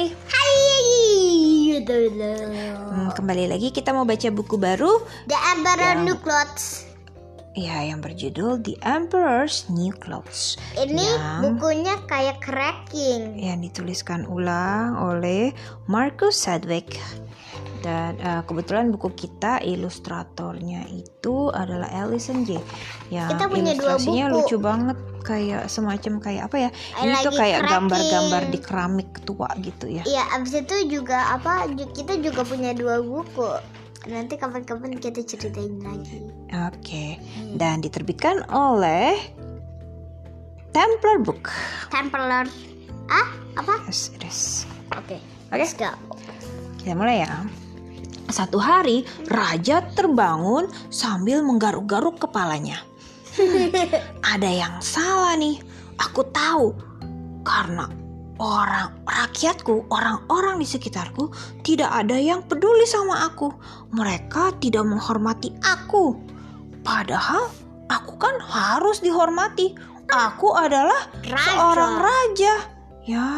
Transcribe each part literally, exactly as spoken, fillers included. Hai. Hai. Hmm, kembali lagi kita mau baca buku baru The Emperor's New Clothes. Ya, yang berjudul The Emperor's New Clothes. Ini yang bukunya kayak cracking. Yang dituliskan ulang oleh Marcus Sedgwick. Dan uh, kebetulan buku kita ilustratornya itu adalah Alison Jay. Yang kita punya ilustrasinya dua buku. Lucu banget, kayak semacam kayak apa ya? Ini lagi tuh kayak cracking. Gambar-gambar di keramik tua gitu ya. Iya, abis itu juga apa? Kita juga punya dua buku. Nanti kapan-kapan kita ceritain lagi. Oke, okay. hmm. Dan diterbitkan oleh Templar Book. Templar, ah apa? Yes, yes. Oke, okay. Oke. Okay. Let's go. Kita mulai ya. Satu hari, raja terbangun sambil menggaruk-garuk kepalanya. Hmm, ada yang salah nih. Aku tahu, karena Orang rakyatku, orang-orang di sekitarku tidak ada yang peduli sama aku. Mereka tidak menghormati aku. Padahal aku kan harus dihormati. Aku adalah raja. Seorang raja. Ya,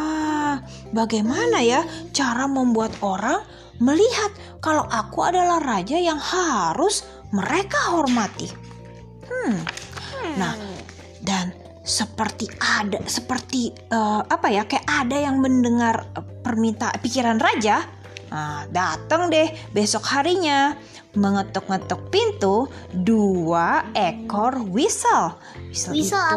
bagaimana ya cara membuat orang melihat kalau aku adalah raja yang harus mereka hormati? Hmm. Nah, dan seperti ada seperti uh, apa ya kayak ada yang mendengar uh, permintaan pikiran raja. Nah, datang deh besok harinya mengetuk-ngetuk pintu dua ekor whistle. Whistle, whistle itu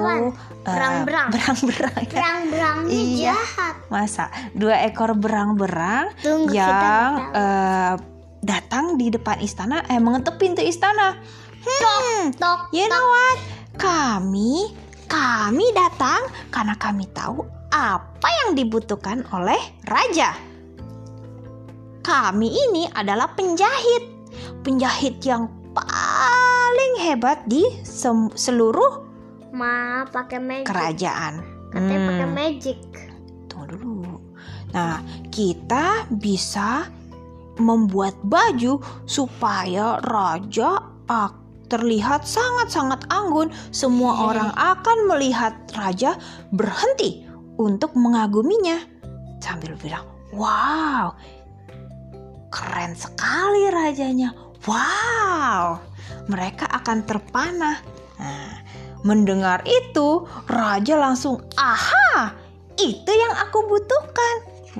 berang-berang. Uh, berang-berang. Berang-berangnya iya, jahat. Masa dua ekor berang-berang Tunggu, yang uh, datang di depan istana eh mengetuk pintu istana. Hmm, tok, tok, you know what? Kami Kami datang karena kami tahu apa yang dibutuhkan oleh raja. Kami ini adalah penjahit. Penjahit yang paling hebat di sem- seluruh Ma, pakai magic. kerajaan. Katanya hmm. pakai magic. Tunggu dulu. Nah, kita bisa membuat baju supaya raja akan terlihat sangat-sangat anggun. Semua hmm. orang akan melihat raja berhenti untuk mengaguminya sambil bilang, "Wow, keren sekali rajanya. Wow." Mereka akan terpana. Nah, mendengar itu, raja langsung, "Aha, itu yang aku butuhkan."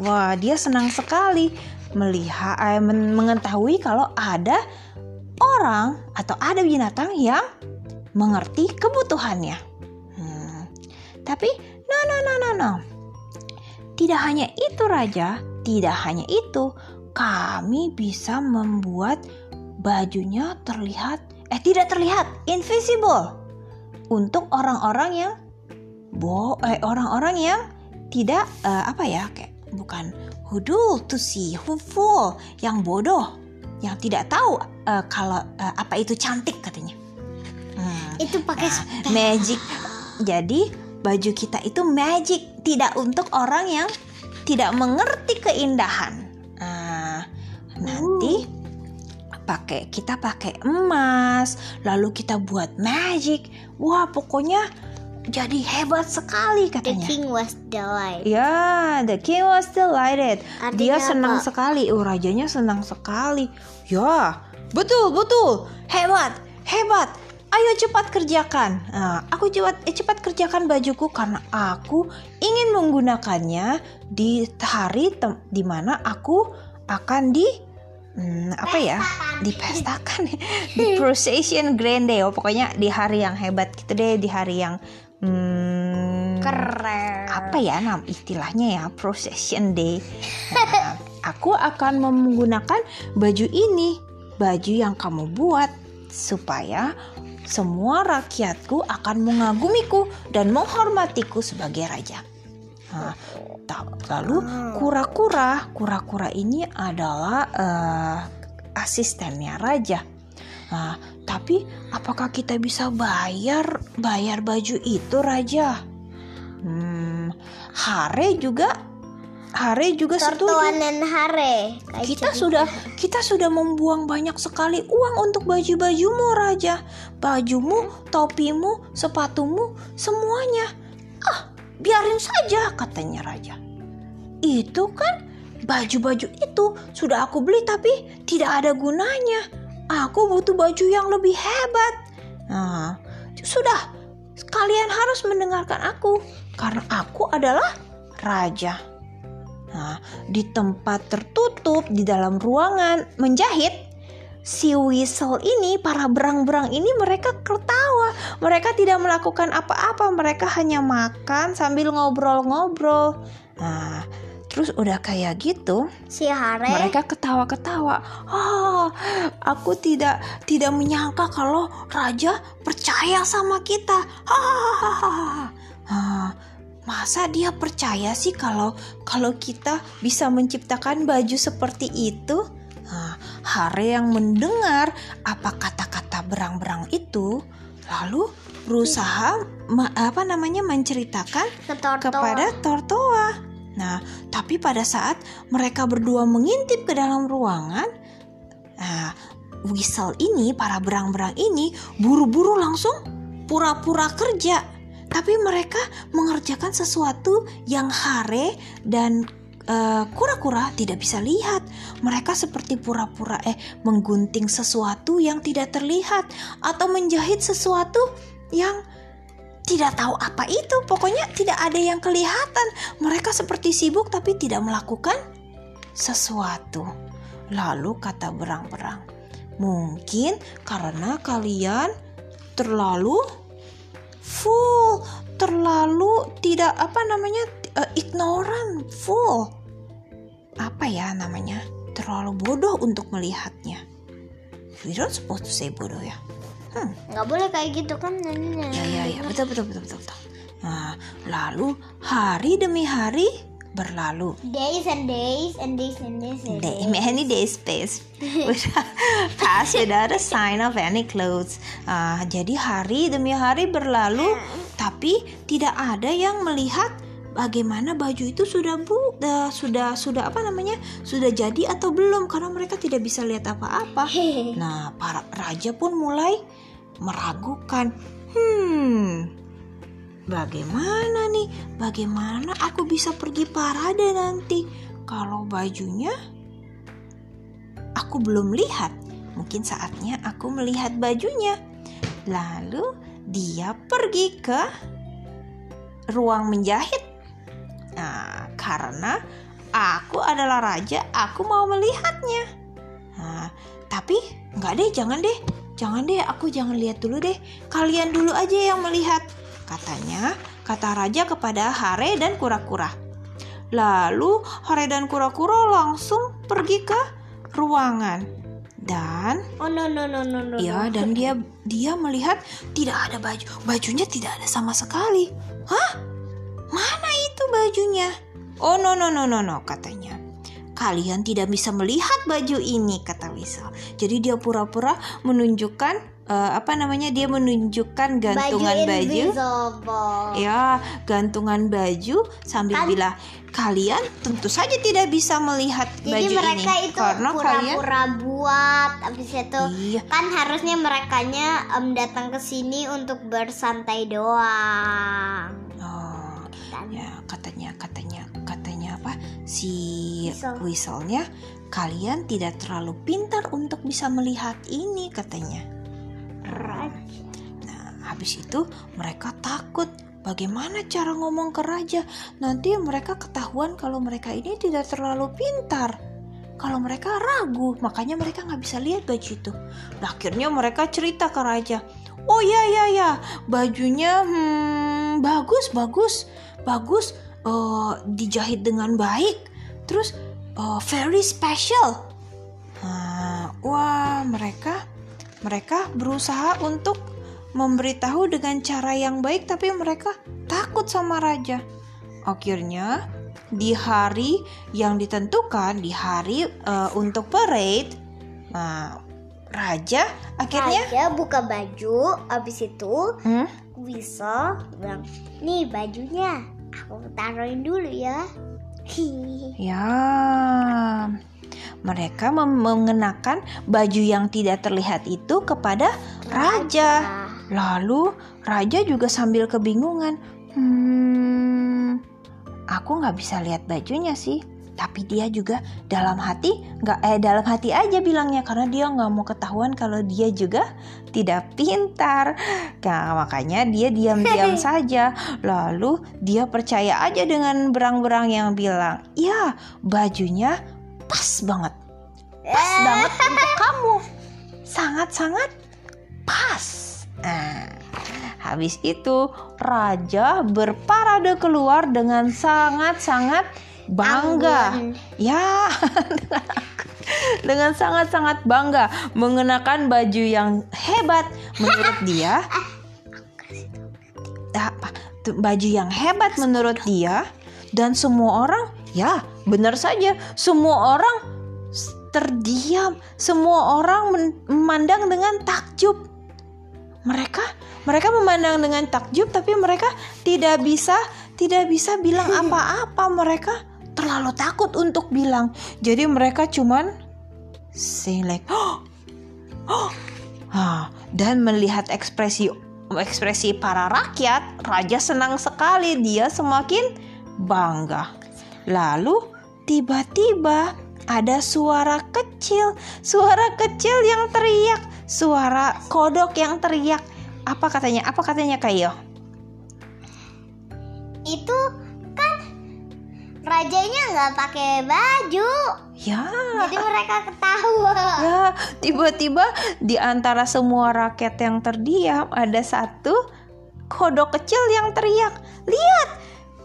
Wah, dia senang sekali melihat eh, mengetahui kalau ada orang atau ada binatang yang mengerti kebutuhannya. Hmm. Tapi no no no no no. Tidak hanya itu raja, tidak hanya itu, kami bisa membuat bajunya terlihat eh tidak terlihat, invisible. Untuk orang-orang yang bo eh, orang-orang yang tidak uh, apa ya kayak bukan hudul to see, huful, yang bodoh, yang tidak tahu uh, kalau uh, apa itu cantik katanya. Hmm. Itu pakai nah, magic. Jadi baju kita itu magic, tidak untuk orang yang tidak mengerti keindahan. Nah, nanti uh. pakai kita pakai emas, lalu kita buat magic. Wah, pokoknya jadi hebat sekali katanya. The king was delighted. Ya, yeah, the king was delighted. Artinya dia senang apa? sekali. Oh, rajanya senang sekali. Ya, betul betul. Hebat hebat. Ayo cepat kerjakan. Nah, aku cepat eh, cepat kerjakan bajuku karena aku ingin menggunakannya di hari tem- di mana aku akan di hmm, apa ya dipestakan di procession grande. Oh, pokoknya di hari yang hebat gitu deh, di hari yang Hmm, keren. Apa ya nam istilahnya ya, procession day. Nah, aku akan menggunakan baju ini, baju yang kamu buat supaya semua rakyatku akan mengagumiku dan menghormatiku sebagai raja. Nah, lalu kura-kura, kura-kura ini adalah uh, asistennya raja. Nah, tapi apakah kita bisa bayar bayar baju itu raja? Hmm, Hare juga Hare juga Tortuanen setuju. Hare. Kita cerita. sudah kita sudah membuang banyak sekali uang untuk baju-bajumu raja. Bajumu, topimu, sepatumu, semuanya. Ah, biarin saja katanya raja. Itu kan Baju-baju itu sudah aku beli tapi tidak ada gunanya. Aku butuh baju yang lebih hebat. Nah, sudah, kalian harus mendengarkan aku karena aku adalah raja. Nah, di tempat tertutup di dalam ruangan menjahit, si Whistle ini, para berang-berang ini mereka tertawa. Mereka tidak melakukan apa-apa, mereka hanya makan sambil ngobrol-ngobrol. Nah, terus udah kayak gitu, si Hare, mereka ketawa-ketawa. Oh, aku tidak tidak menyangka kalau raja percaya sama kita. Hahaha. Ah, masa dia percaya sih kalau kalau kita bisa menciptakan baju seperti itu? Nah, Hare yang mendengar apa kata-kata berang-berang itu, lalu berusaha ma- apa namanya menceritakan Tortoa. kepada Tortoa. Nah, tapi pada saat mereka berdua mengintip ke dalam ruangan, nah, Whistle ini, para berang-berang ini buru-buru langsung pura-pura kerja. Tapi mereka mengerjakan sesuatu yang Hare dan uh, kura-kura tidak bisa lihat. Mereka seperti pura-pura eh menggunting sesuatu yang tidak terlihat atau menjahit sesuatu yang tidak tahu apa itu, pokoknya tidak ada yang kelihatan. Mereka seperti sibuk tapi tidak melakukan sesuatu. Lalu kata berang-berang, mungkin karena kalian terlalu full, terlalu tidak apa namanya uh, ignorant, full. Apa ya namanya? Terlalu bodoh untuk melihatnya. We don't supposed to say bodoh ya. Hmm. Nggak boleh kayak gitu kan nanya. Ya ya ya betul betul betul betul. betul. Nah, lalu hari demi hari berlalu. Days and days and days and days. And days. Day, many days pass without, pass without a sign of any clothes. Nah, jadi hari demi hari berlalu, tapi tidak ada yang melihat bagaimana baju itu sudah bu, uh, sudah sudah apa namanya sudah jadi atau belum, karena mereka tidak bisa lihat apa-apa. Nah, para raja pun mulai meragukan. Hmm, bagaimana nih? Bagaimana aku bisa pergi parade nanti kalau bajunya aku belum lihat? Mungkin saatnya aku melihat bajunya. Lalu dia pergi ke ruang menjahit. Nah, karena aku adalah raja, aku mau melihatnya. Nah, tapi nggak deh, jangan deh. Jangan deh, aku jangan lihat dulu deh. Kalian dulu aja yang melihat, katanya, kata raja kepada Hare dan kura-kura. Lalu Hare dan kura-kura langsung pergi ke ruangan dan oh no no no no no. Iya, dan dia dia melihat tidak ada baju. Bajunya tidak ada sama sekali. Hah? Mana itu bajunya? Oh no no no no no, katanya. Kalian tidak bisa melihat baju ini, kata Whistle. Jadi dia pura-pura menunjukkan uh, apa namanya? Dia menunjukkan gantungan baju. baju. Ya, gantungan baju sambil Kan. bilang, kalian tentu saja tidak bisa melihat Jadi baju ini. Jadi mereka itu karena pura-pura kalian... buat. Abis itu iya. Kan harusnya merekanya um, datang ke sini untuk bersantai doang. Oh, kan. Ya, katanya katanya katanya apa? Si Whistle-nya, kalian tidak terlalu pintar untuk bisa melihat ini, katanya. Nah, habis itu mereka takut. Bagaimana cara ngomong ke raja? Nanti mereka ketahuan kalau mereka ini tidak terlalu pintar. Kalau mereka ragu, makanya mereka nggak bisa lihat baju itu. Nah, akhirnya mereka cerita ke raja. Oh ya ya ya, bajunya hmm, bagus bagus bagus. Uh, dijahit dengan baik, terus uh, very special. Nah, wah, mereka mereka berusaha untuk memberitahu dengan cara yang baik, tapi mereka takut sama raja. Akhirnya di hari yang ditentukan, di hari uh, untuk parade, nah, raja akhirnya raja buka baju, abis itu hmm? Whistle bilang, nih bajunya. Aku taruhin dulu ya. Ya, mereka mem- mengenakan baju yang tidak terlihat itu kepada raja. raja. Lalu raja juga sambil kebingungan. Hmm, aku nggak bisa lihat bajunya sih. Tapi dia juga dalam hati nggak eh dalam hati aja bilangnya, karena dia nggak mau ketahuan kalau dia juga tidak pintar. Nah, makanya dia diam-diam saja. Lalu dia percaya aja dengan berang-berang yang bilang, ya bajunya pas banget, pas banget untuk kamu, sangat-sangat pas. Nah, habis itu raja berparade keluar dengan sangat-sangat bangga. Anggun. Ya, dengan sangat-sangat bangga mengenakan baju yang hebat menurut dia. Apa? Baju yang hebat menurut dia, dan semua orang, ya, benar saja, semua orang terdiam, semua orang memandang dengan takjub. Mereka mereka memandang dengan takjub, tapi mereka tidak bisa tidak bisa bilang apa-apa. Mereka terlalu takut untuk bilang. Jadi mereka cuman silek. Oh, oh. Ah, dan melihat ekspresi ekspresi para rakyat, raja senang sekali, dia semakin bangga. Lalu tiba-tiba ada suara kecil, suara kecil yang teriak, suara kodok yang teriak. Apa katanya? Apa katanya Kayo? Itu kan rajanya nggak pakai baju, ya. Jadi mereka ketawa. Ya, tiba-tiba di antara semua rakyat yang terdiam ada satu kodok kecil yang teriak, lihat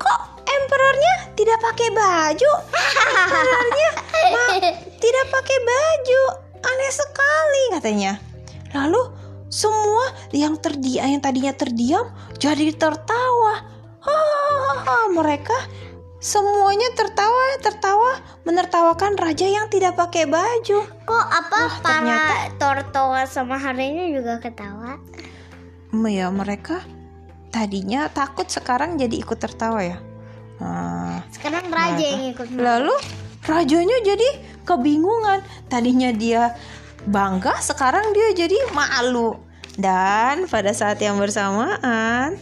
kok emperornya tidak pakai baju, emperornya ma- tidak pakai baju, aneh sekali katanya. Lalu semua yang terdiam, yang tadinya terdiam jadi tertawa. Ah, mereka semuanya tertawa, tertawa menertawakan raja yang tidak pakai baju. Kok apa Wah, para ternyata... tortoa sama harinya juga ketawa? Ya, mereka tadinya takut, sekarang jadi ikut tertawa ya. Nah, sekarang raja mereka. Yang ikut. Lalu rajanya jadi kebingungan. Tadinya dia bangga, sekarang dia jadi malu. Dan pada saat yang bersamaan,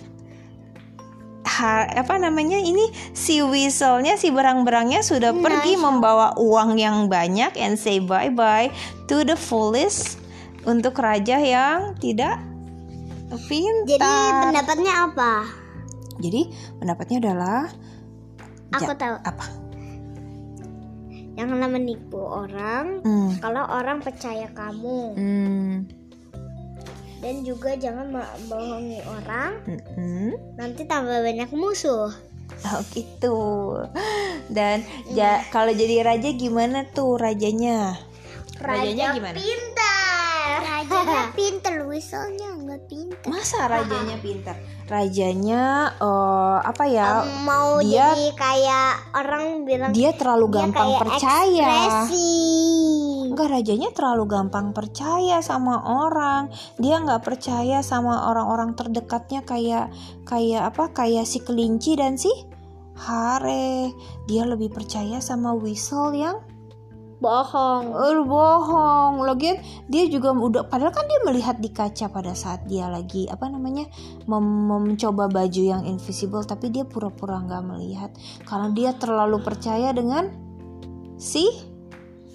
Har, apa namanya ini si whistle-nya, si berang-berangnya sudah nice. pergi membawa uang yang banyak, and say bye bye to the foolish, untuk raja yang tidak pintar. Jadi pendapatnya apa? Jadi pendapatnya adalah aku ja, tahu apa? Jangan menipu orang hmm. kalau orang percaya kamu. Hmm. Dan juga jangan bohongi orang, mm-hmm. nanti tambah banyak musuh. Oh gitu. Dan ja, kalau jadi raja gimana tuh rajanya? Rajanya, rajanya gimana? Pintar. Rajanya pintar, whistle-nya nggak pintar. Masa rajanya pintar? Rajanya uh, apa ya? Um, mau dia, jadi kayak orang bilang dia terlalu dia gampang kayak percaya. Ekspresi. Enggak, rajanya terlalu gampang percaya sama orang. Dia enggak percaya sama orang-orang terdekatnya kayak kayak apa? Kayak si kelinci dan si hare. Dia lebih percaya sama whistle yang bohong. Er, bohong. Lagian dia juga udah, padahal kan dia melihat di kaca pada saat dia lagi apa namanya mem- mencoba baju yang invisible, tapi dia pura-pura enggak melihat. Kalau dia terlalu percaya dengan si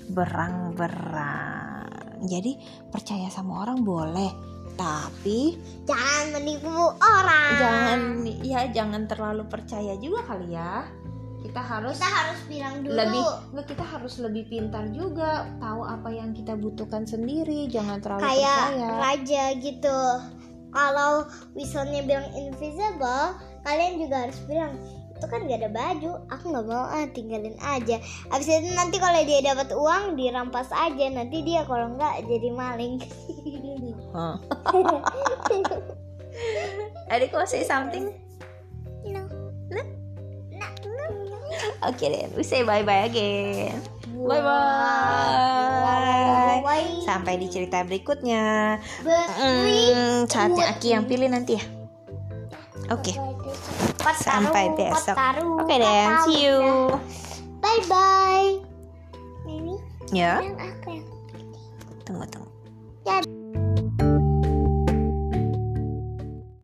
berang-berang. Jadi percaya sama orang boleh, tapi jangan menipu orang. Jangan, ya jangan terlalu percaya juga kali ya. Kita harus kita harus bilang dulu. Lebih, kita harus lebih pintar juga, tahu apa yang kita butuhkan sendiri. Jangan terlalu kayak percaya. Kayak raja gitu. Kalau whistle-nya bilang invisible, kalian juga harus bilang, itu kan gak ada baju, aku gak mau, ah tinggalin aja. Abis itu nanti kalau dia dapat uang dirampas aja, nanti dia kalau enggak jadi maling. Huh. Adik mau say something? No. No? No. No. Okay then, we say bye bye again. Bye bye. Sampai di cerita berikutnya. Hmm, saatnya Aki yang pilih nanti ya. Oke. Okay. Pataru, sampai besok. Oke deh, see you. Bye bye. Mami. Ya. Tunggu tunggu. Ya.